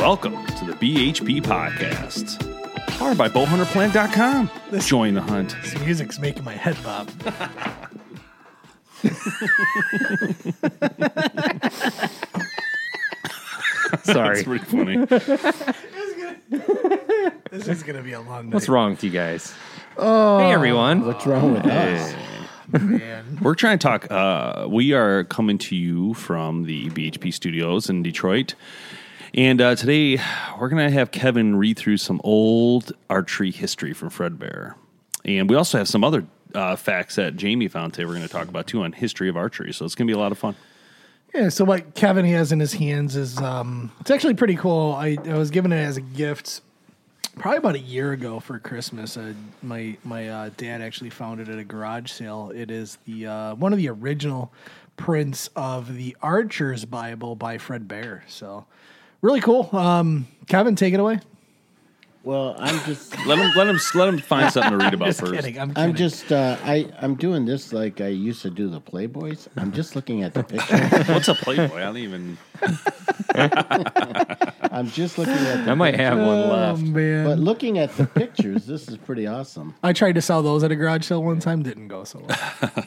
Welcome to the BHP Podcast, powered by bowhunterplant.com. Join the hunt. This music's making my head bob. Sorry. That's pretty funny. This is going to be a long night. What's wrong with you guys? Oh, hey, everyone. What's wrong with us? Man. We're trying to talk. We are coming to you from the BHP studios in Detroit. And today we're going to have Kevin read through some old archery history from Fred Bear. And we also have some other facts that Jamie found today we're going to talk about, too, on history of archery. So it's going to be a lot of fun. Yeah, so what Kevin has in his hands is, it's actually pretty cool. I was given it as a gift probably about a year ago for Christmas. My dad actually found it at a garage sale. It is the one of the original prints of the Archer's Bible by Fred Bear. So really cool. Kevin, take it away. Well, I'm just let him find something to read about first. I'm just I'm doing this like I used to do the Playboys. I'm just looking at the picture. What's a Playboy? I don't even. I'm just looking at the picture. I might have one left. Man. But looking at the pictures, this is pretty awesome. I tried to sell those at a garage sale one time, didn't go so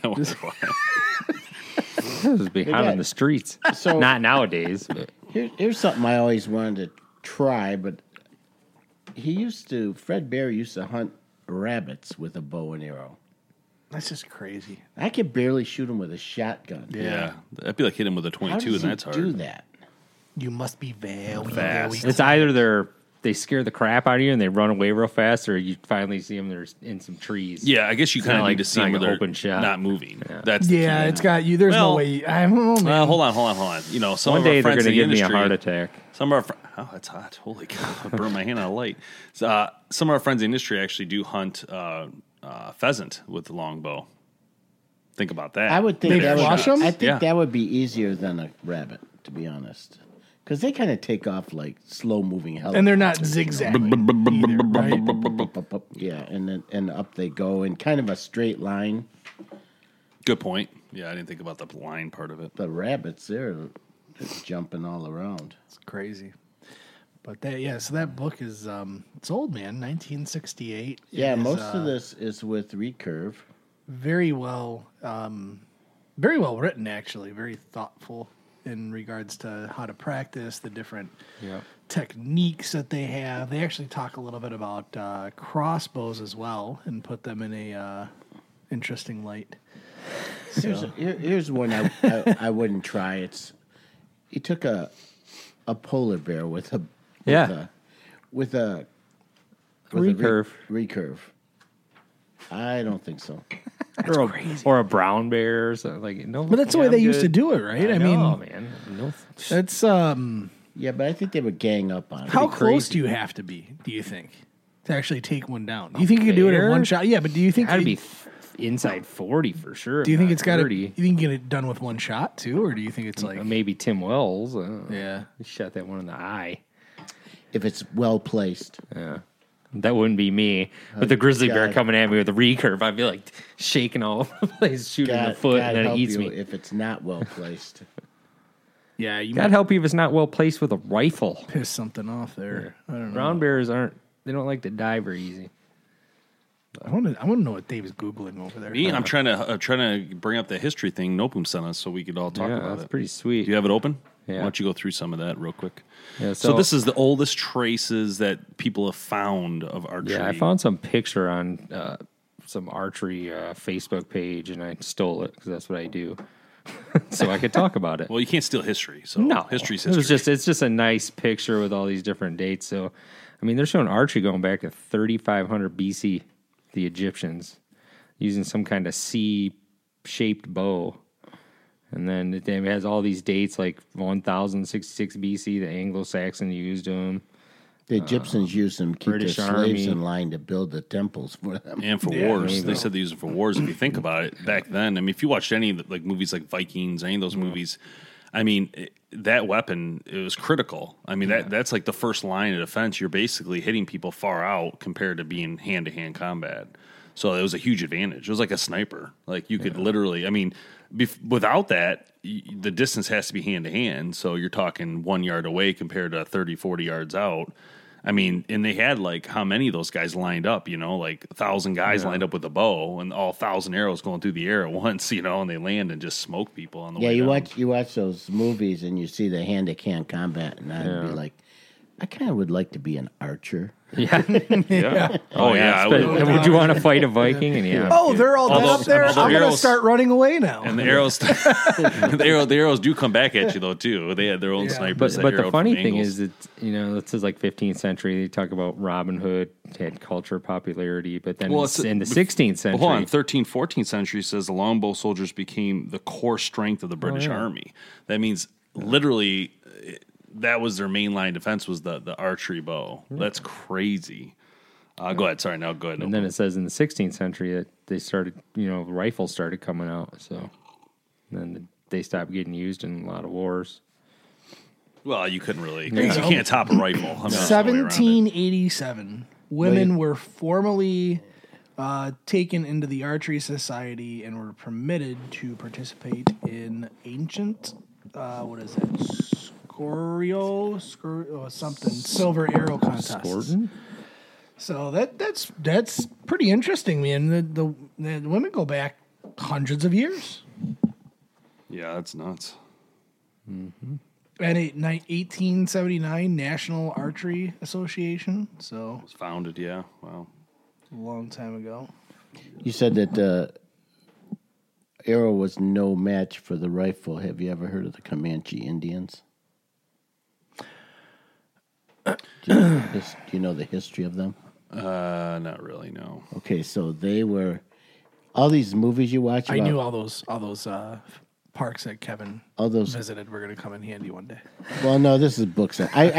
well. This would be hot on the streets. So, not nowadays. But. Here's something I always wanted to try, but Fred Bear used to hunt rabbits with a bow and arrow. That's just crazy. I could barely shoot him with a shotgun. Yeah. That'd be like hitting him with a .22, and that's hard. How do you do that? You must be very fast. It's either they scare the crap out of you and they run away real fast, or you finally see them there's in some trees. Yeah, I guess you kind of like to see them open shot, not moving. Yeah, that's the key. It's got you. There's no way. Hold on. You know, some one day they're going to give me a heart attack. Some of our that's hot. Holy cow! I burned my hand on a light. So, some of our friends in the industry actually do hunt pheasant with the longbow. Think about that. I would think that would be easier than a rabbit, to be honest. Because they kind of take off like slow-moving helicopters. And they're not zigzagging. Right? Yeah, and up they go in kind of a straight line. Good point. Yeah, I didn't think about the line part of it. The rabbits, they're just jumping all around. It's crazy. But so that book is, it's old, man, 1968. Yeah, most of this is with recurve. Very well written, actually. Very thoughtful in regards to how to practice, the different techniques that they have. They actually talk a little bit about crossbows as well and put them in a interesting light. So. Here's one I wouldn't try. He took a polar bear with a recurve. Recurve. I don't think so. Or a brown bear or something like no. But that's the way they used to do it, right? I mean, man. No. That's yeah, but I think they would gang up on it. How close do you have to be? Do you think to actually take one down? Do you think you could do it in one shot? Yeah, but do you think that'd be inside 40 for sure? Do you think it's got to? You think get it done with one shot too, or do you think it's like maybe Tim Wells? Yeah, he shot that one in the eye. If it's well placed, yeah. That wouldn't be me. But the grizzly bear coming at me with a recurve, I'd be like shaking all over the place, shooting in the foot, and then it eats me. If it's not well placed. Yeah, you God help you if it's not well placed with a rifle. Piss something off there. Yeah. I don't know. Brown bears they don't like to die very easy. I want to know what Dave's Googling over there. Me, I'm trying to bring up the history thing Nopum sent us so we could all talk about it. That's pretty sweet. Do you have it open? Yeah. Why don't you go through some of that real quick? Yeah, so this is the oldest traces that people have found of archery. Yeah, I found some picture on some archery Facebook page, and I stole it because that's what I do. So I could talk about it. Well, you can't steal history. So no, history's history. It's just a nice picture with all these different dates. So, I mean, they're showing archery going back to 3,500 BC. the Egyptians, using some kind of C-shaped bow. And then it has all these dates, like 1066 BC, the Anglo-Saxons used them. The Egyptians used them to keep British their slaves in line to build the temples for them. And for wars. They said they used them for wars. If you think about it, back then, I mean, if you watched any of the, like, movies like Vikings, any of those movies, I mean, that weapon, it was critical. I mean, that's like the first line of defense. You're basically hitting people far out compared to being hand-to-hand combat. So it was a huge advantage. It was like a sniper. Like, you could literally, I mean, without that, the distance has to be hand-to-hand. So you're talking 1 yard away compared to 30, 40 yards out. I mean, and they had, like, how many of those guys lined up, you know, like 1,000 guys lined up with a bow and all 1,000 arrows going through the air at once, you know, and they land and just smoke people on the way down. You watch those movies and you see the hand-to-hand combat, and I'd be like, I kind of would like to be an archer. Yeah. Oh, yeah. Would you want to fight a Viking? And oh, they're all down up there. I'm going to start running away now. And the arrows the arrows do come back at you, though, too. They had their own snipers. But the funny thing is that, you know, this is like 15th century. They talk about Robin Hood had culture, popularity. But then in the 16th century. Hold on. 13th, 14th century says the longbow soldiers became the core strength of the British army. That means literally... That was their mainline defense, was the archery bow. Yeah. That's crazy. Go ahead. Sorry, now go ahead. And then it says in the 16th century that they started, you know, rifles started coming out. So and then they stopped getting used in a lot of wars. Well, you couldn't really. Yeah. You can't top a rifle. 1787, women were formally taken into the archery society and were permitted to participate in ancient, what is it? Silver arrow contest. So that's pretty interesting, man. The women go back hundreds of years. Yeah, that's nuts. Mm-hmm. And 1879 National Archery Association. So it was founded, yeah. Wow, a long time ago. You said that arrow was no match for the rifle. Have you ever heard of the Comanche Indians? Do you know the history of them? Not really, no. Okay, so they were all these movies you watch. I knew all those parks that Kevin visited were going to come in handy one day. Well, no, this is books. I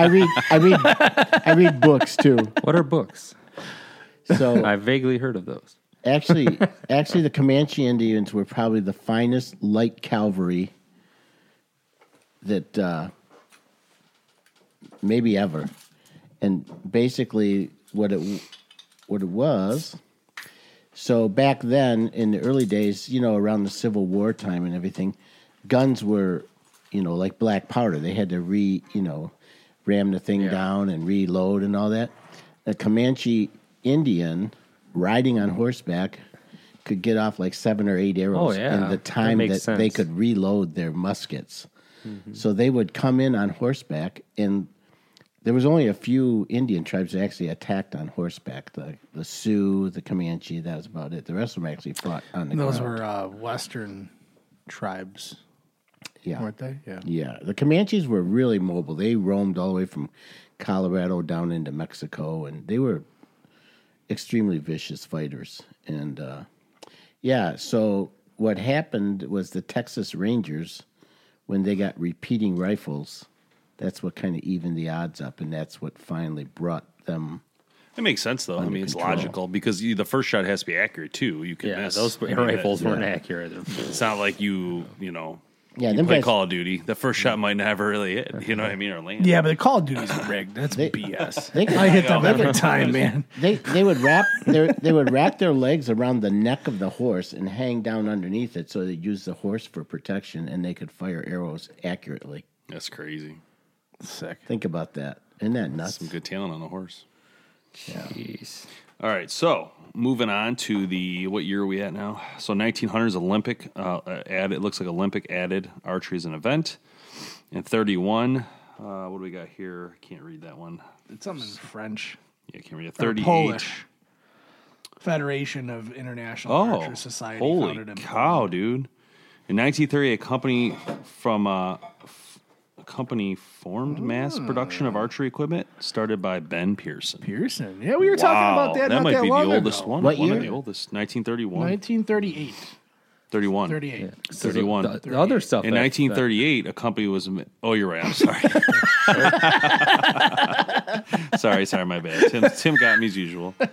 read books too. What are books? So I vaguely heard of those. Actually, the Comanche Indians were probably the finest light cavalry that. Maybe ever. And basically what it was, so back then in the early days, you know, around the Civil War time and everything, guns were, you know, like black powder. They had to ram the thing down and reload and all that. A Comanche Indian riding on horseback could get off like 7 or 8 arrows in the time that they could reload their muskets. Mm-hmm. So they would come in on horseback, and there was only a few Indian tribes that actually attacked on horseback. The Sioux, the Comanche, that was about it. The rest of them actually fought on the ground. Those were Western tribes, weren't they? Yeah. The Comanches were really mobile. They roamed all the way from Colorado down into Mexico, and they were extremely vicious fighters. And, so what happened was the Texas Rangers, when they got repeating rifles, that's what kind of evened the odds up, and that's what finally brought them. It makes sense, though. I mean, it's logical because the first shot has to be accurate, too. You can miss. Those rifles weren't accurate. It's not like you play Call of Duty. The first shot might never really hit, you know what I mean, or land. Yeah, but the Call of Duty's rigged. That's BS. I hit them every time, man. They would wrap their legs around the neck of the horse and hang down underneath it, so they used the horse for protection, and they could fire arrows accurately. That's crazy. Sick. Think about that. Isn't that nuts? Some good talent on a horse. Yeah. Jeez. All right, so moving on to what year are we at now? So 1900s Olympic added archery as an event. And 31, what do we got here? Can't read that one. It's something in French. Yeah, can't read it. 38. Polish Federation of International Archer Society. Holy cow, dude. In 1930, a company from company formed mass production of archery equipment started by Ben Pearson. Yeah, we were talking about that. That might be the oldest one. What year? One of the oldest. 1931. 1938. The other stuff. In 1938, a company was. Oh, you're right. I'm sorry. Sorry, my bad. Tim got me as usual. In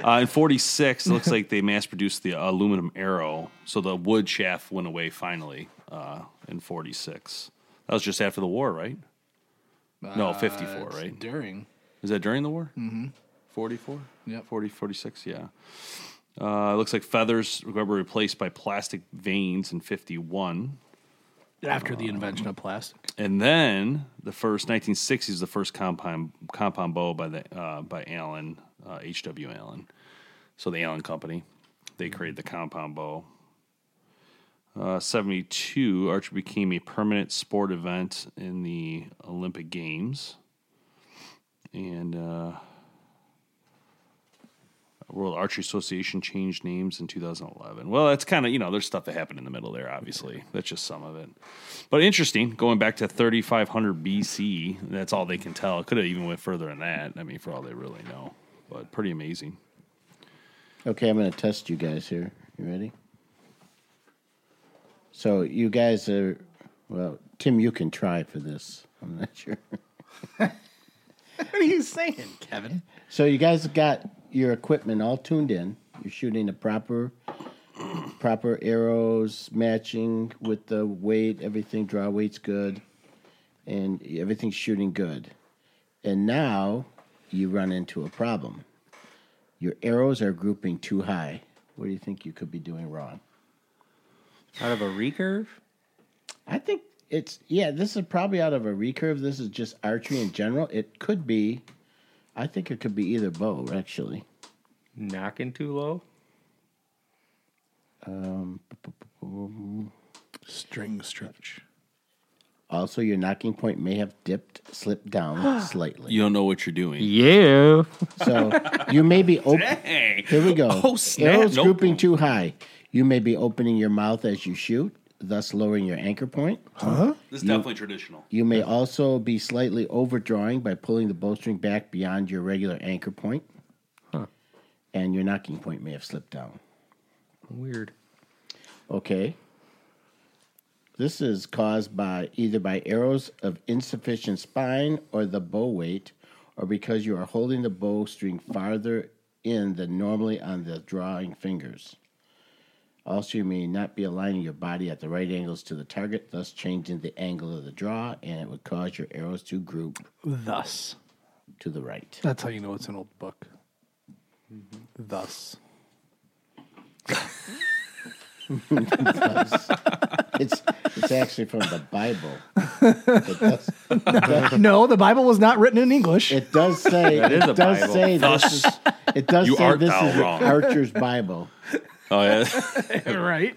1946, it looks like they mass produced the aluminum arrow, so the wood shaft went away finally in 1946. That was just after the war, right? No, 1954, right? During. Is that during the war? Mm-hmm. 1944? Yeah. 1946, yeah. It looks like feathers were replaced by plastic veins in 1951. After the invention of plastic. And then the first 1960s, the first compound bow by Allen, H.W. Allen. So the Allen Company, they created the compound bow. 1972, archery became a permanent sport event in the Olympic Games. And World Archery Association changed names in 2011. Well, that's kind of, there's stuff that happened in the middle there, obviously. That's just some of it. But interesting, going back to 3500 BC, that's all they can tell. It could have even went further than that, for all they really know. But pretty amazing. Okay, I'm going to test you guys here. You ready? So you guys are, Tim, you can try for this. I'm not sure. What are you saying, Kevin? So you guys have got your equipment all tuned in. You're shooting the proper arrows, matching with the weight, everything. Draw weight's good, and everything's shooting good. And now you run into a problem. Your arrows are grouping too high. What do you think you could be doing wrong? Out of a recurve? I think this is probably out of a recurve. This is just archery in general. It could be either bow, actually. Knocking too low? String stretch. Also, your knocking point may have slipped down slightly. You don't know what you're doing. Yeah. So you may be open. Here we go. Oh, snap. Arrows grouping too high. You may be opening your mouth as you shoot, thus lowering your anchor point. Huh? This is definitely traditional. You may also be slightly overdrawing by pulling the bowstring back beyond your regular anchor point. Huh. And your knocking point may have slipped down. Weird. Okay. This is caused by either by arrows of insufficient spine or the bow weight, or because you are holding the bowstring farther in than normally on the drawing fingers. Also, you may not be aligning your body at the right angles to the target, thus changing the angle of the draw, and it would cause your arrows to group thus to the right. That's how you know it's an old book. Mm-hmm. Thus. Thus. It's actually from the Bible. No, the Bible was not written in English. It does say. It does say this is the Archer's Bible. Oh, yeah. Right.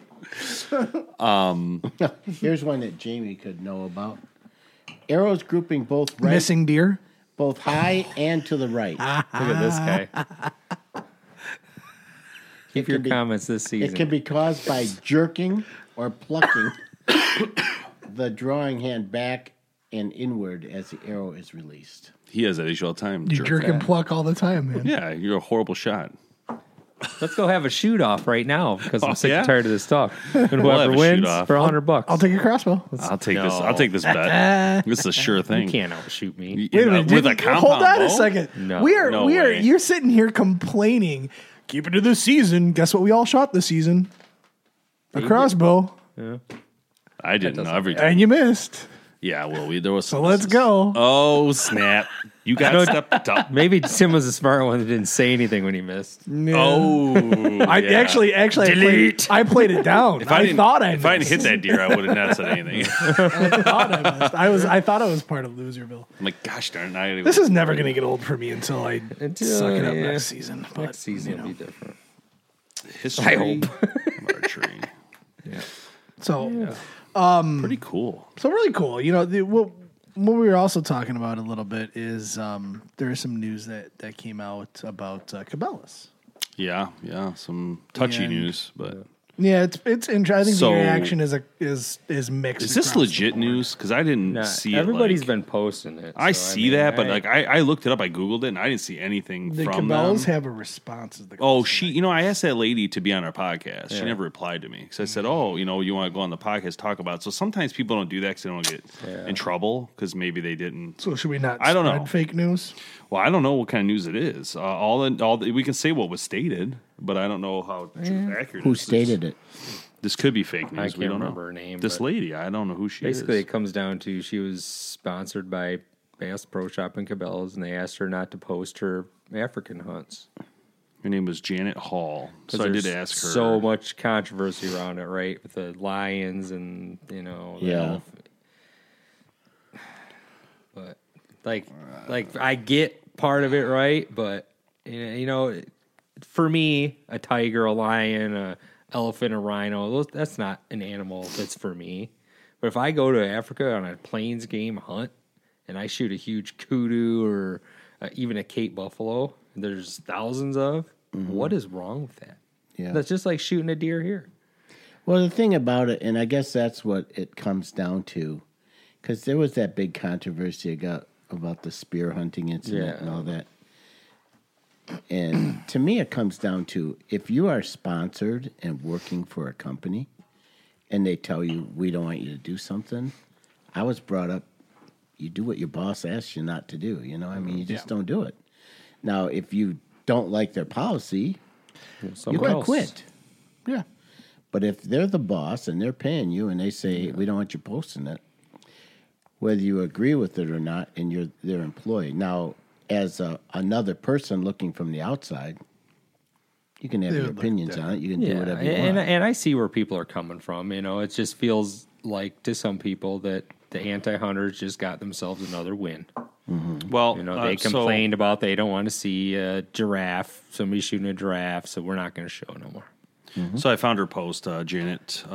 Here's one that Jamie could know about. Arrows grouping both right. Missing deer? Both high and to the right. Look at this guy. Keep your comments this season. It can be caused by jerking or plucking the drawing hand back and inward as the arrow is released. He has that issue all the time. You jerk and pluck all the time, man. Yeah, you're a horrible shot. Let's go have a shoot-off right now because I'm sick and tired of this talk. And whoever wins for $100. I'll take a crossbow. I'll take this bet. This is a sure thing. You can't outshoot me. Wait a minute. With a compound bow? Hold on a second. No, we are. You're sitting here complaining. Keep it to the season. Guess what? We all shot this season. A crossbow. Yeah. I didn't know every time. And you missed. Yeah, well, there was some. So let's go. Oh, snap. You got stepped up. Maybe Tim was a smart one that didn't say anything when he missed. No. Oh. I actually delete. I played it down. If I didn't hit that deer, I would have not said anything. I thought I missed. I thought I was part of Loserville. I'm like, gosh darn it. This is never going to get old for me until I suck it up next season. But, next season will be different. History. I hope. Archery. Yeah. So... Yeah. Pretty cool. So really cool. What we were also talking about a little bit is there is some news that came out about Cabela's. Yeah, some touchy news, but Yeah, it's interesting. I think the reaction is mixed. Is this legit news? Because I didn't see it. Everybody's been posting it. I see that, but like I looked it up, I Googled it, and I didn't see anything from them. The Cabela's have a response. Oh, she, you know, I asked that lady to be on our podcast. Yeah. She never replied to me because I said, oh, you know, you want to go on the podcast, talk about it. So sometimes people don't do that because they don't get in trouble because maybe they didn't. So should we not spread fake news? Well, I don't know what kind of news it is. We can say what was stated, but I don't know how accurate. Who stated it? This could be fake news. I can't remember her name. This lady, I don't know who she is. Basically, it comes down to she was sponsored by Bass Pro Shop and Cabela's, and they asked her not to post her African hunts. Her name was Janet Hall, so I did ask her. So much controversy around it, right? With the lions and but like I get part of it, right? But you know, for me, a tiger, a lion, a elephant, a rhino, that's not an animal that's for me. But if I go to Africa on a plains game hunt and I shoot a huge kudu or even a Cape buffalo, there's thousands of, what is wrong with that? Yeah. That's just like shooting a deer here. Well, the thing about it, and I guess that's what it comes down to, because there was that big controversy about the spear hunting incident and all that. And to me, it comes down to if you are sponsored and working for a company and they tell you, we don't want you to do something, I was brought up, you do what your boss asks you not to do. You know, I mean, you just don't do it. Now, if you don't like their policy, you got to quit. Yeah. But if they're the boss and they're paying you and they say, we don't want you posting it, whether you agree with it or not, and you're their employee. Now, as another person looking from the outside, you can have your opinions on it. You can do whatever you want. And I see where people are coming from. You know, it just feels like to some people that the anti-hunters just got themselves another win. Mm-hmm. Well, you know, they complained about they don't want to see a giraffe, somebody shooting a giraffe, so we're not going to show no more. Mm-hmm. So I found her post, Jeanette,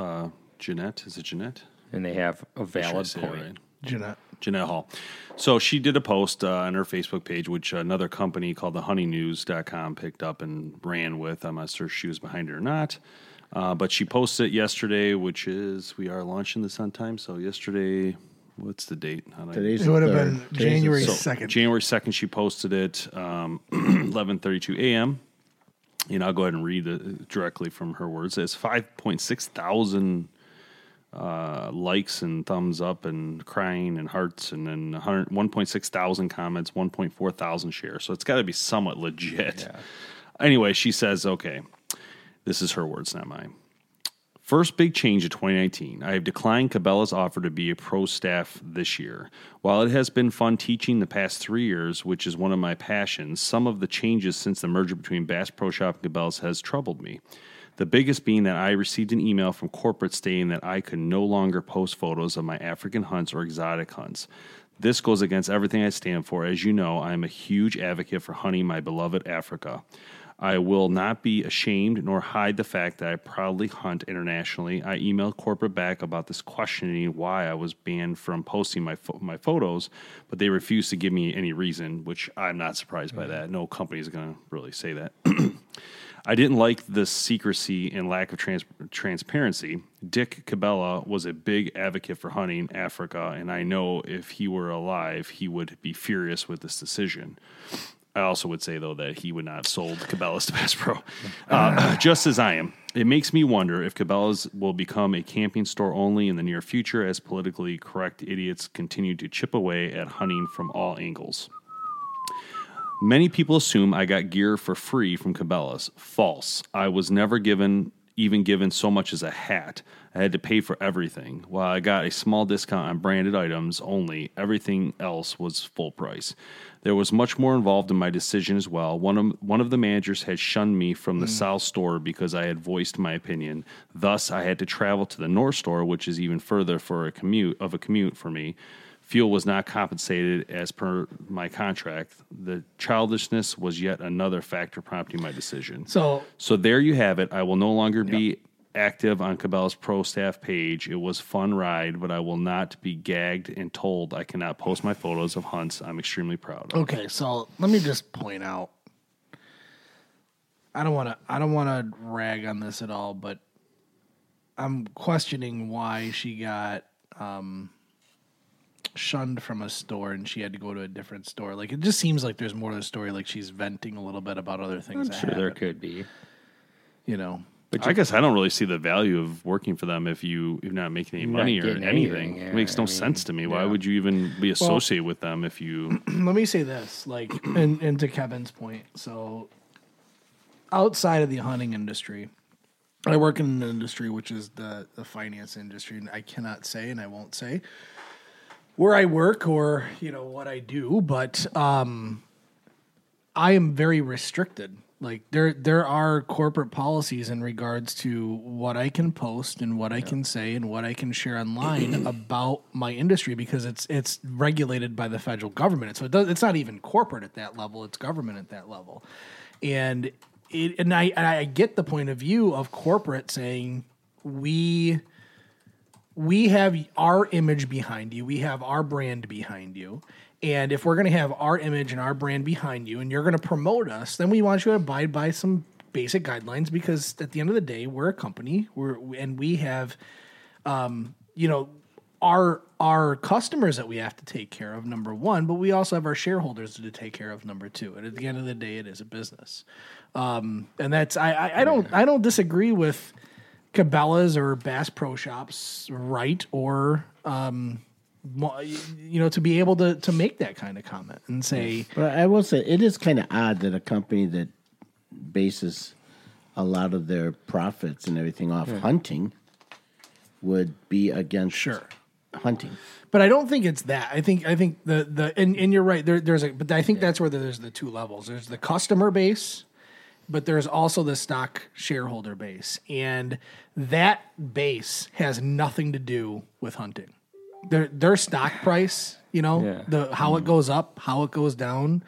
is it Jeanette? And they have a valid point. Right? Jeanette Hall. So she did a post on her Facebook page, which another company called thehoneynews.com picked up and ran with. I'm not sure if she was behind it or not. But she posted it yesterday, which is, we are launching this on time. So yesterday, what's the date? It would have been January 2nd. January 2nd, she posted it 11:32 a.m. And I'll go ahead and read it directly from her words. It's 5.6 thousand likes and thumbs up and crying and hearts, and then 1.6 thousand comments, 1.4 thousand shares. So it's got to be somewhat legit. Yeah. Anyway, she says, okay, this is her words, not mine. First big change of 2019. I have declined Cabela's offer to be a pro staff this year. While it has been fun teaching the past 3 years, which is one of my passions, some of the changes since the merger between Bass Pro Shop and Cabela's has troubled me. The biggest being that I received an email from corporate stating that I could no longer post photos of my African hunts or exotic hunts. This goes against everything I stand for. As you know, I am a huge advocate for hunting my beloved Africa. I will not be ashamed nor hide the fact that I proudly hunt internationally. I emailed corporate back about this, questioning why I was banned from posting my photos, but they refused to give me any reason, which I'm not surprised by that. No company is going to really say that. I didn't like the secrecy and lack of transparency. Dick Cabela was a big advocate for hunting Africa, and I know if he were alive, he would be furious with this decision. I also would say, though, that he would not have sold Cabela's to Bass Pro, just as I am. It makes me wonder if Cabela's will become a camping store only in the near future as politically correct idiots continue to chip away at hunting from all angles. Many people assume I got gear for free from Cabela's. False. I was never even given so much as a hat. I had to pay for everything. While I got a small discount on branded items only, everything else was full price. There was much more involved in my decision as well. One of the managers had shunned me from the South store because I had voiced my opinion. Thus, I had to travel to the North store, which is even further for a commute for me. Fuel was not compensated as per my contract. The childishness was yet another factor prompting my decision. So there you have it. I will no longer be active on Cabela's Pro Staff page. It was fun ride, but I will not be gagged and told I cannot post my photos of hunts I'm extremely proud of. Okay, so let me just point out, I don't want to rag on this at all, but I'm questioning why she got shunned from a store and she had to go to a different store. Like, it just seems like there's more to the story. Like, she's venting a little bit about other things. I'm sure there could be, you know. But I guess I don't really see the value of working for them if you're not making any money or anything. Yeah, it makes no sense to me. Yeah. Why would you even be associated with them if you... Let me say this, like, and to Kevin's point. So outside of the hunting industry, I work in an industry which is the finance industry, and I cannot say and I won't say where I work or, you know, what I do, but I am very restricted. Like, there are corporate policies in regards to what I can post and what I can say and what I can share online about my industry, because it's regulated by the federal government. So it's not even corporate at that level. It's government at that level. And I get the point of view of corporate saying, we have our image behind you. We have our brand behind you. And if we're going to have our image and our brand behind you and you're going to promote us, then we want you to abide by some basic guidelines, because at the end of the day, we're a company, and we have, you know, our customers that we have to take care of, number one, but we also have our shareholders to take care of, number two. And at the end of the day, it is a business. And that's, I don't disagree with Cabela's or Bass Pro Shop's right or, you know, to be able to make that kind of comment and say... But I will say, it is kind of odd that a company that bases a lot of their profits and everything off hunting would be against hunting. But I don't think it's that. I think the and you're right, there's a... But I think that's where there's the two levels. There's the customer base, but there's also the stock shareholder base. And that base has nothing to do with hunting. Their stock price, you know, the how it goes up, how it goes down,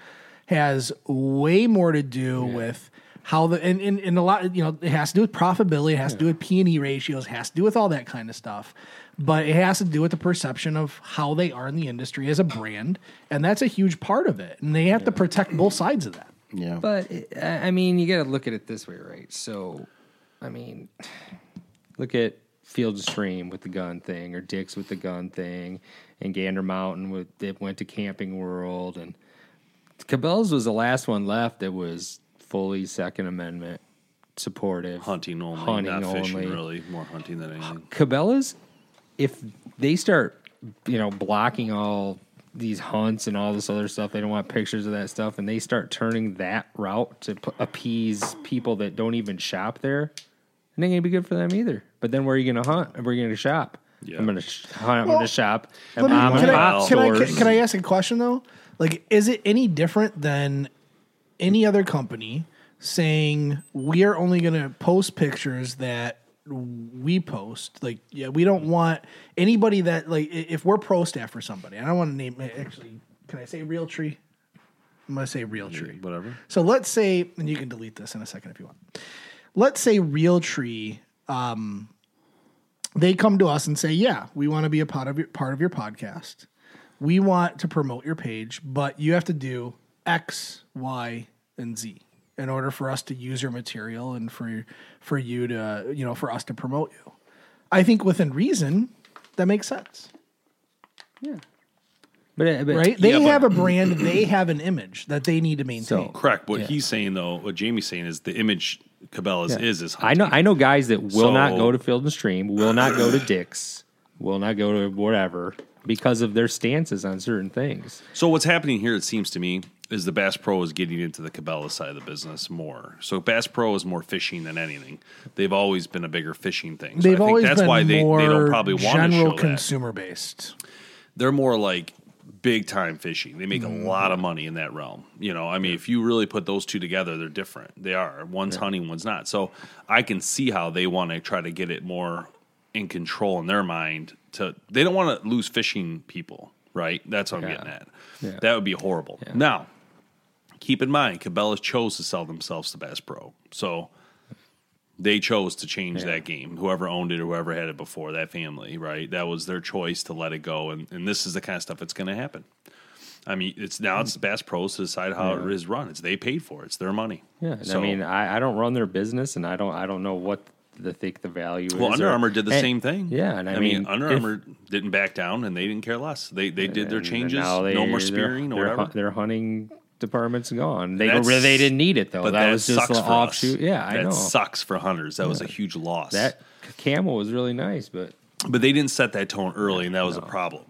has way more to do with how the and a lot, you know, it has to do with profitability, it has to do with P/E ratios, it has to do with all that kind of stuff. But it has to do with the perception of how they are in the industry as a brand, and that's a huge part of it. And they have to protect both sides of that. Yeah. But I mean, you got to look at it this way, right? So, I mean, look at Field Stream with the gun thing, or Dick's with the gun thing, and Gander Mountain that went to Camping World, and Cabela's was the last one left that was fully Second Amendment supportive. Hunting only, fishing really, more hunting than anything. Cabela's, if they start, you know, blocking all these hunts and all this other stuff, they don't want pictures of that stuff, and they start turning that route to appease people that don't even shop there, it ain't gonna be good for them either. But then where are you going to hunt? Where are you going to shop? Yeah. I'm going to hunt. I'm going to shop. Can I ask a question, though? Like, is it any different than any other company saying we are only going to post pictures that we post? Like, yeah, we don't want anybody that, like, if we're pro staff for somebody, I don't want to name it. Actually, can I say Realtree? I'm going to say Realtree. Whatever. So let's say, and you can delete this in a second if you want. Let's say Realtree, they come to us and say, yeah, we want to be a part of your podcast. We want to promote your page, but you have to do X, Y, and Z in order for us to use your material and for you to, you know, for us to promote you. I think within reason, that makes sense. Yeah. But right? They have a brand. They have an image that they need to maintain. So, correct. What he's saying, though, what Jamie's saying is the image Cabela's is hunting. I know guys that will not go to Field and Stream, will not go to Dick's, will not go to whatever, because of their stances on certain things. So what's happening here, it seems to me, is the Bass Pro is getting into the Cabela side of the business more. So Bass Pro is more fishing than anything. They've always been a bigger fishing thing. So I think that's why they don't probably want to show general consumer that. Based. They're more like big time fishing. They make a lot of money in that realm. You know, I mean, if you really put those two together, they're different. They are. One's hunting, one's not. So I can see how they want to try to get it more in control in their mind. They don't want to lose fishing people, right? That's what I'm getting at. Yeah. That would be horrible. Yeah. Now, keep in mind, Cabela chose to sell themselves to Bass Pro. So they chose to change that game. Whoever owned it or whoever had it before, that family, right? That was their choice to let it go. And this is the kind of stuff that's going to happen. I mean, it's the Bass Pros to decide how it is run. They paid for it. It's their money. Yeah. So, I mean, I don't run their business, and I don't know what I think the value is. Well, Under Armour did the same thing. Yeah. And I mean Under Armour didn't back down, and they didn't care less. They did their changes. No more spearing or whatever. Their hunting department's gone. They didn't need it, though. But that was just an offshoot. Yeah, I know. That sucks for hunters. That was a huge loss. That camel was really nice, but they didn't set that tone early, and that was a problem.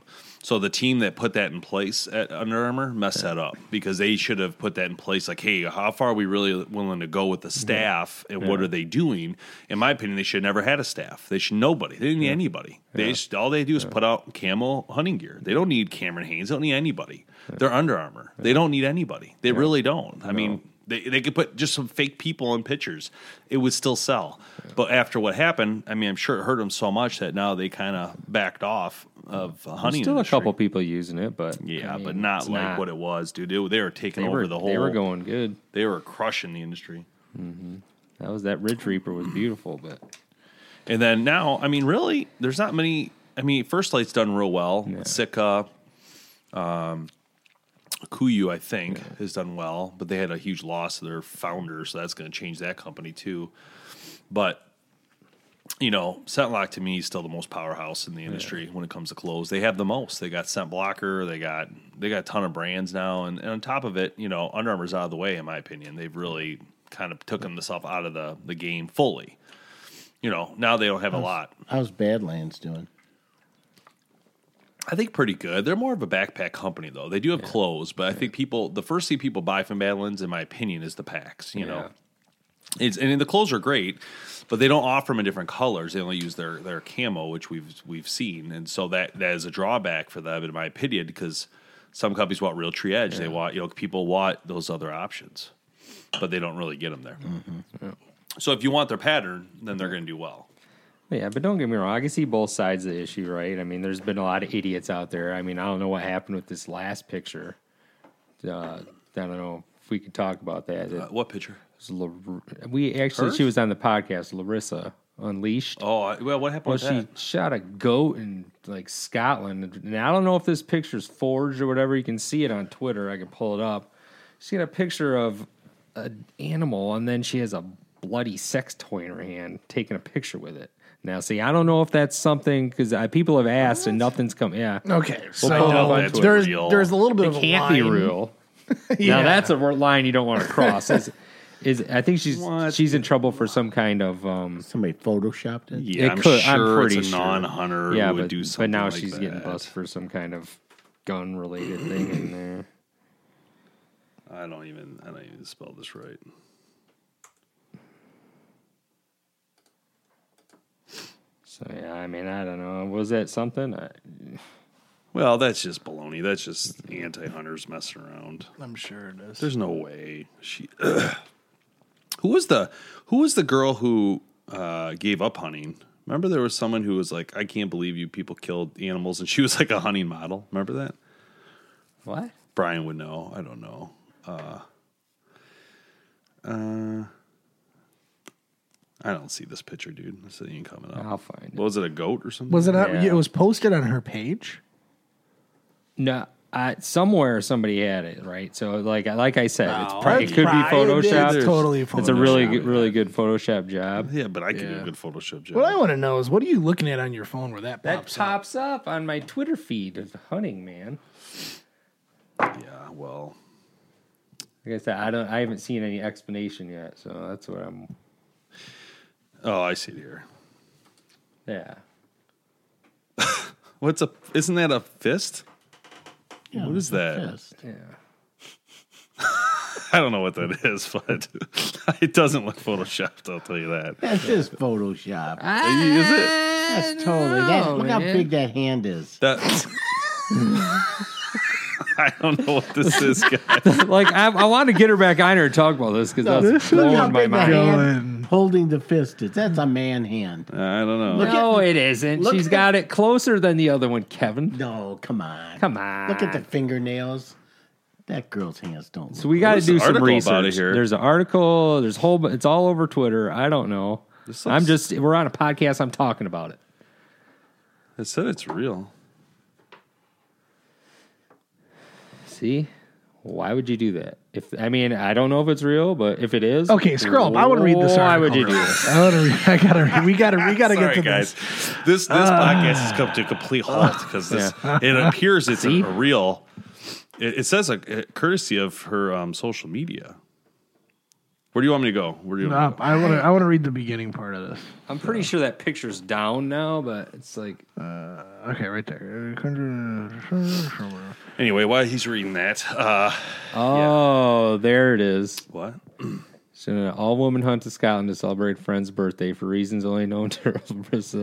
So the team that put that in place at Under Armour messed that up, because they should have put that in place. Like, hey, how far are we really willing to go with the staff, and what are they doing? In my opinion, they should have never had a staff. They should nobody. They didn't need anybody. They all they do is put out camel hunting gear. They don't need Cameron Haynes. They don't need anybody. They're Under Armour. They don't need anybody. They really don't. I mean, they could put just some fake people in pictures. It would still sell. But after what happened, I mean, I'm sure it hurt them so much that now they kind of backed off of hunting. There's still a couple people using it, but yeah, I mean, but not like what it was, dude. They were taking over the whole. They were going good. They were crushing the industry. Mm-hmm. That Ridge Reaper was beautiful, but and then now, I mean, really, there's not many. I mean, First Light's done real well. Yeah. Sitka, Kuyu, I think, has done well, but they had a huge loss to their founder, so that's going to change that company too. But you know, Scentlock to me is still the most powerhouse in the industry when it comes to clothes. They have the most. They got Scentblocker. They got a ton of brands now, and on top of it, you know, Under Armour's out of the way in my opinion. They've really kind of taken themselves out of the game fully. You know, now they don't have a lot. How's Badlands doing? I think pretty good. They're more of a backpack company, though. They do have clothes, but I think the first thing people buy from Badlands, in my opinion, is the packs, you know. And the clothes are great, but they don't offer them in different colors. They only use their camo, which we've seen. And so that is a drawback for them, in my opinion, because some companies want Realtree Edge. They want, you know, people want those other options, but they don't really get them there. Mm-hmm. Yeah. So if you want their pattern, then they're going to do well. Yeah, but don't get me wrong. I can see both sides of the issue, right? I mean, there's been a lot of idiots out there. I mean, I don't know what happened with this last picture. I don't know if we could talk about that. What picture? She was on the podcast, Larissa Unleashed. Oh, well, what happened with that? She shot a goat in, like, Scotland. And I don't know if this picture's forged or whatever. You can see it on Twitter. I can pull it up. She got a picture of an animal, and then she has a bloody sex toy in her hand, taking a picture with it. Now, see, I don't know if that's something, because people have asked and nothing's come. Yeah. Okay. There's a little bit of a line. It can't be real. Yeah. Now, that's a line you don't want to cross. I think she's in trouble for some kind of... somebody photoshopped it? Yeah, I'm pretty sure. Non-hunter would do something like that. But now she's getting busted for some kind of gun-related thing in there. I don't even spell this right. So, yeah, I mean, I don't know. Was that something? Well, that's just baloney. That's just anti-hunters messing around. I'm sure it is. There's no way. Who was the girl who gave up hunting? Remember there was someone who was like, I can't believe you people killed animals, and she was like a hunting model. Remember that? What? Brian would know. I don't know. I don't see this picture, dude. This ain't coming up. I'll find it. Was it a goat or something? Was it? It was posted on her page. No, somewhere somebody had it, right? So, like I said, it could be photoshopped. It's totally photoshopped. It's a really good Photoshop job. Yeah, but I can do a good Photoshop job. What I want to know is, what are you looking at on your phone where that pops up on my Twitter feed of hunting, man. Yeah, well, like I said, I haven't seen any explanation yet, so that's what I'm. Oh, I see it here. Yeah. Isn't that a fist? Yeah, what is that? Fist. Yeah. I don't know what that is, but it doesn't look photoshopped, I'll tell you that. That's just Photoshop. Is it? That's totally. Look how big that hand is. I don't know what this is, guys. I want to get her back on here and talk about this, because that's blowing my mind. Holding the fist. That's a man hand. I don't know. It isn't. She's got it closer than the other one, Kevin. No, come on. Look at the fingernails. That girl's hands don't look. So we got to do some research. About it here. There's an article. It's all over Twitter. I don't know. We're on a podcast. I'm talking about it. It said it's real. See? Why would you do that? I don't know if it's real, but if it is, okay. Scroll up. I want to read this article. Why would you do this? We gotta get to guys. This podcast has come to a complete halt because it appears it's a real. It says courtesy of her social media. Where do you want me to go? I want to read the beginning part of this. I'm pretty sure that picture's down now, but it's like okay, right there. Anyway, while he's reading that, there it is. What? So, an all-woman hunt to Scotland to celebrate friend's birthday for reasons only known to her. It was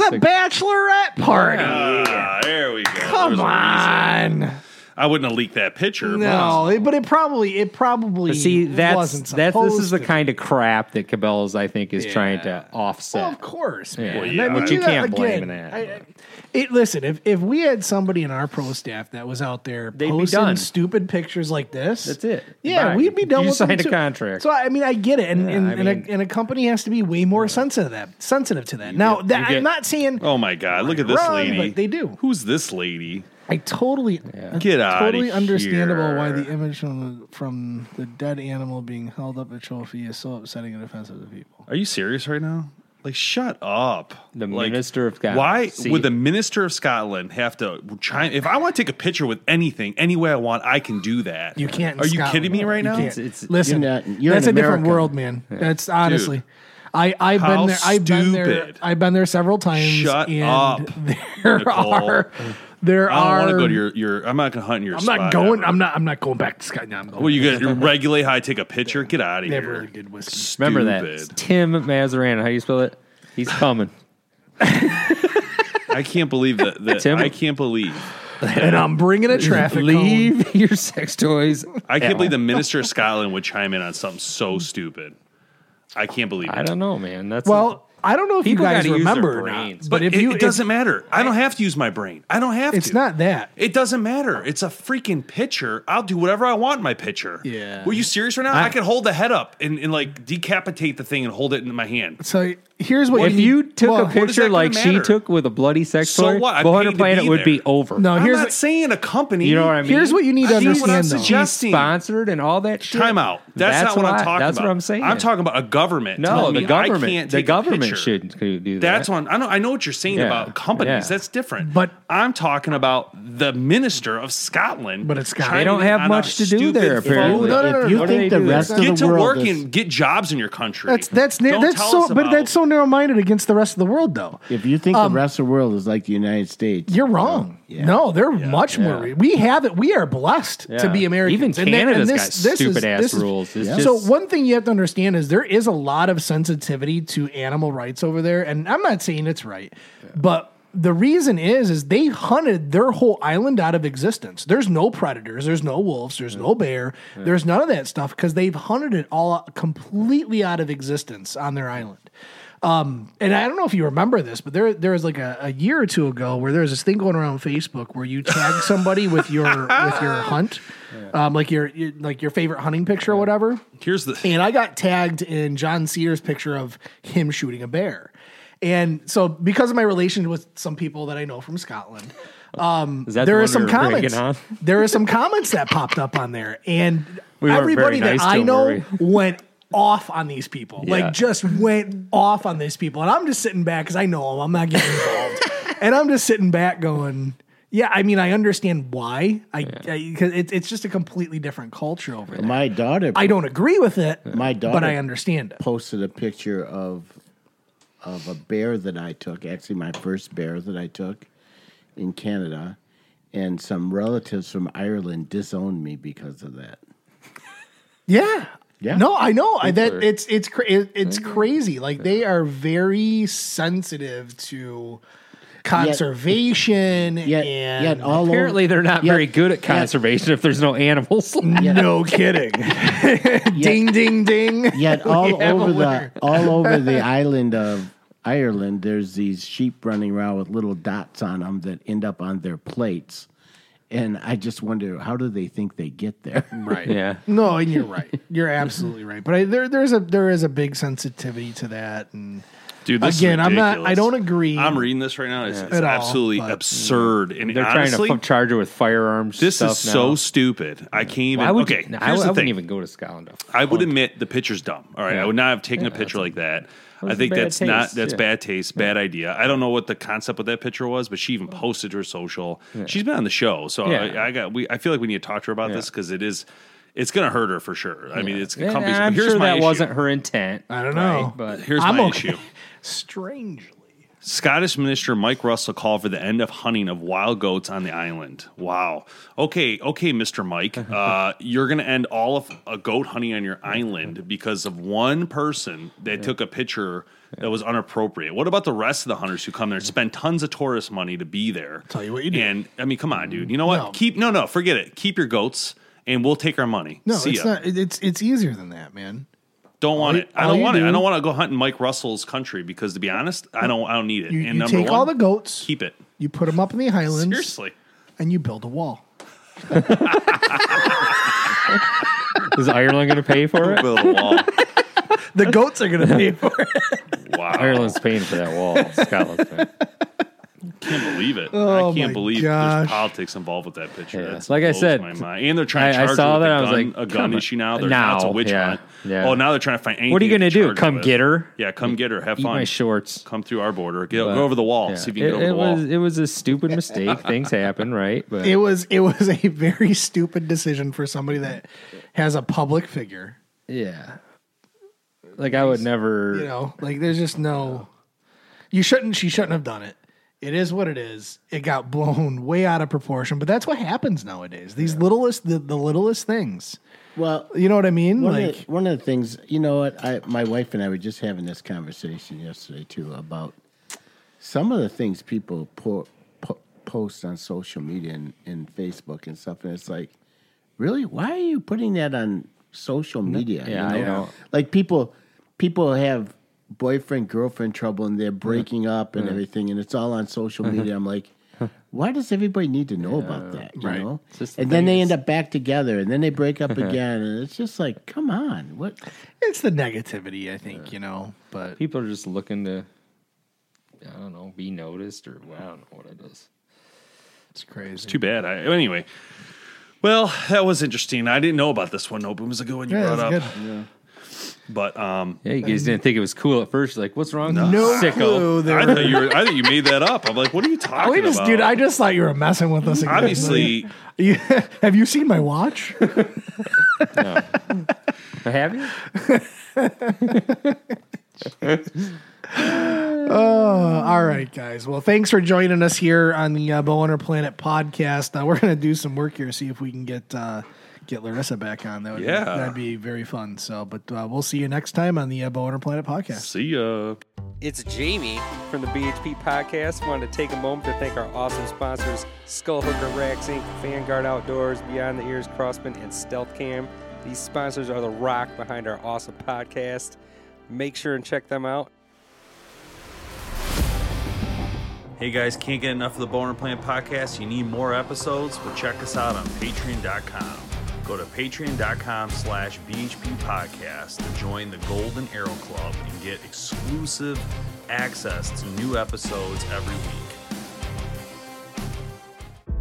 a bachelorette party. There we go. Come on. I wouldn't have leaked that picture. No, but it probably see, that's this is the kind of crap that Cabela's, I think, is trying to offset. Well, of course, man. Well, but you can't blame that. Listen, if we had somebody in our pro staff that was out there posting stupid pictures like this, that's it. Yeah, Bye. We'd be done. You signed a contract, so I mean, I get it, and a company has to be way more sensitive to that. Now, I'm not saying. Oh my God! Look at this lady. But they do. Who's this lady? I totally get out totally of understandable here. Why the image from the dead animal being held up a trophy is so upsetting and offensive to people. Are you serious right now? Like, shut up. The Minister of Scotland. Why would the Minister of Scotland have to try? If I want to take a picture with anything, any way I want, I can do that. You can't. Are you kidding me right now? Listen, you're that's a different world, man. Yeah. That's honestly. Dude. I've been there several times. Shut up. I don't want to go to your. I'm not going to hunt in your. I'm spot not going. Ever. I'm not going back to Scotland. No, I'm going. Well, you guys regulate how I take a picture. Get out of here. Really good whiskey. Stupid. Remember that, Tim Mazaran. How do you spell it? He's coming. I can't believe that Tim. I can't believe. And I'm bringing a traffic leave cone. Your sex toys. I can't believe the Minister of Scotland would chime in on something so stupid. I can't believe it. I don't know, man. That's I don't know if people you guys remember or not, but if it doesn't matter. I don't have to use my brain. I don't have to. It's not that. It doesn't matter. It's a freaking picture. I'll do whatever I want in my picture. Yeah. Were you serious right now? I could hold the head up and like decapitate the thing and hold it in my hand. So here's what if you took a picture like she took with a bloody sex toy, Bohunter Planet would be over. No, I'm not saying a company. You know what I mean? Here's what you need to understand, though. She's sponsored and all that shit. Time out. That's not what I'm talking about. That's what I'm saying. I'm talking about a government. No, the government. The government. Should do that. That's one. I know what you're saying about companies. Yeah. That's different. But I'm talking about the Minister of Scotland. But it's Scotland. They don't have much to do there. Apparently, if you think the rest of the world get to work and get jobs in your country. That's so narrow-minded against the rest of the world, though. If you think the rest of the world is like the United States, you're wrong. Yeah. No, they're much more. We have it. We are blessed to be Americans. Even Canada's got stupid ass rules. So one thing you have to understand is there is a lot of sensitivity to animal rights over there, and I'm not saying it's right, but the reason is they hunted their whole island out of existence. There's no predators, there's no wolves, there's no bear, there's none of that stuff because they've hunted it all completely out of existence on their island. And I don't know if you remember this, but there was like a year or two ago where there was this thing going around Facebook where you tag somebody with your hunt, like your favorite hunting picture or whatever. And I got tagged in John Sears' picture of him shooting a bear, and so because of my relation with some people that I know from Scotland. There are some comments that popped up on there, and everybody that I know went off on these people, just went off on these people, and I'm just sitting back because I know them. I'm not getting involved, and I'm just sitting back going, "Yeah, I mean, I understand why. It's just a completely different culture over there." My daughter, I don't agree with it. My daughter, but I understand it. Posted a picture of a bear that I took, actually my first bear that I took in Canada, and some relatives from Ireland disowned me because of that. Yeah. Yeah. No, I know that it's crazy. Like they are very sensitive to conservation, and apparently they're not very good at conservation if there's no animals. No kidding. Ding, ding, ding. Yet all over the island of Ireland, there's these sheep running around with little dots on them that end up on their plates. And I just wonder, how do they think they get there? Right. Yeah. No, and you're right. You're absolutely right. But there is a big sensitivity to that, and Dude, this again, is ridiculous. I don't agree. I'm reading this right now. It's absolutely absurd. Yeah. And they're trying to charge it with firearms. This stuff is so stupid. Yeah. I can't even. I wouldn't even go to Scotland. I would admit the picture's dumb. All right, yeah. I would not have taken a picture like that. I think that's bad taste, bad idea. I don't know what the concept of that picture was, but she even posted her social. Yeah. She's been on the show, so I feel like we need to talk to her about this because it is. It's going to hurt her for sure. I mean, it's companies. I'm sure that wasn't her intent. I don't know, but here's my issue. Strangely, Scottish Minister Mike Russell called for the end of hunting of wild goats on the island. Wow. Okay, Mr. Mike, you're going to end all of goat hunting on your island because of one person that took a picture that was inappropriate. What about the rest of the hunters who come there and spend tons of tourist money to be there? Tell you what you do. And I mean, come on, dude. You know what? Forget it. Keep your goats, and we'll take our money. No, it's not. It's easier than that, man. Don't want it. I don't want it. I don't want to go hunt in Mike Russell's country because, to be honest, I don't need it. You take all the goats. Keep it. You put them up in the highlands. Seriously. And you build a wall. Is Ireland going to pay for it? Build a wall. The goats are going to pay for it. Wow. Ireland's paying for that wall. Scotland's paying. Can't believe it. Oh, I can't believe there's politics involved with that picture. Yeah. That's like I said, my mind. And they're trying to charge a gun issue now. It's a witch hunt. Yeah. Oh, now they're trying to find anything. What are you going to do? Come get her? Yeah, come get her. Have fun. Eat my shorts. Come through our border. Go over the wall. Yeah. See if you can get over the wall. It was a stupid mistake. Things happen, right? But it was a very stupid decision for somebody that has a public figure. Yeah. Like I would never. You know, like there's just no. She shouldn't have done it. It is what it is. It got blown way out of proportion, but that's what happens nowadays. These the littlest things. Well, you know what I mean? One of the things, you know what? My wife and I were just having this conversation yesterday, too, about some of the things people post on social media and Facebook and stuff. And it's like, really? Why are you putting that on social media? Yeah, you know? I know. Like people have boyfriend, girlfriend trouble, and they're breaking up and everything, and it's all on social media. I'm like, why does everybody need to know about that? You know? And then they end up back together, and then they break up again, and it's just like, come on. What? It's the negativity, I think, you know. But people are just looking to, I don't know, be noticed, or I don't know what it is. It's crazy. It's too bad. Anyway, well, that was interesting. I didn't know about this one. Open was a good one you brought up. Good. Yeah. But you guys didn't think it was cool at first. Like, what's wrong? No clue. I thought you made that up. I'm like, what are you talking about? Dude, I just thought you were messing with us again. Obviously, have you seen my watch? No. Have you? Oh, all right, guys. Well, thanks for joining us here on the Bowhunter Planet podcast. We're gonna do some work here, see if we can get Larissa back on. That'd be very fun. So, but we'll see you next time on the Bowhunter Planet podcast. See ya. It's Jamie from the BHP Podcast. Wanted to take a moment to thank our awesome sponsors, Skullhooker Racks Inc., Vanguard Outdoors, Beyond the Ears, Crossman, and Stealth Cam. These sponsors are the rock behind our awesome podcast. Make sure and check them out. Hey guys, can't get enough of the Bowhunter Planet podcast? You need more episodes? Well, check us out on Patreon.com. Go to patreon.com/BHP podcast to join the Golden Arrow Club and get exclusive access to new episodes every week.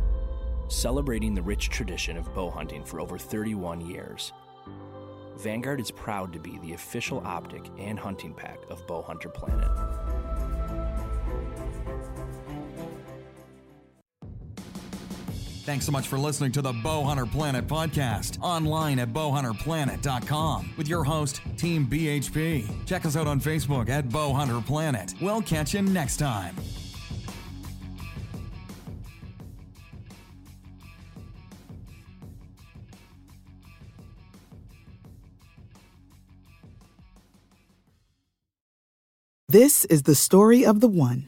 Celebrating the rich tradition of bow hunting for over 31 years, Vanguard is proud to be the official optic and hunting pack of Bowhunter Planet. Thanks so much for listening to the Bowhunter Planet podcast, online at bowhunterplanet.com with your host, Team BHP. Check us out on Facebook at Bowhunter Planet. We'll catch you next time. This is the story of the one.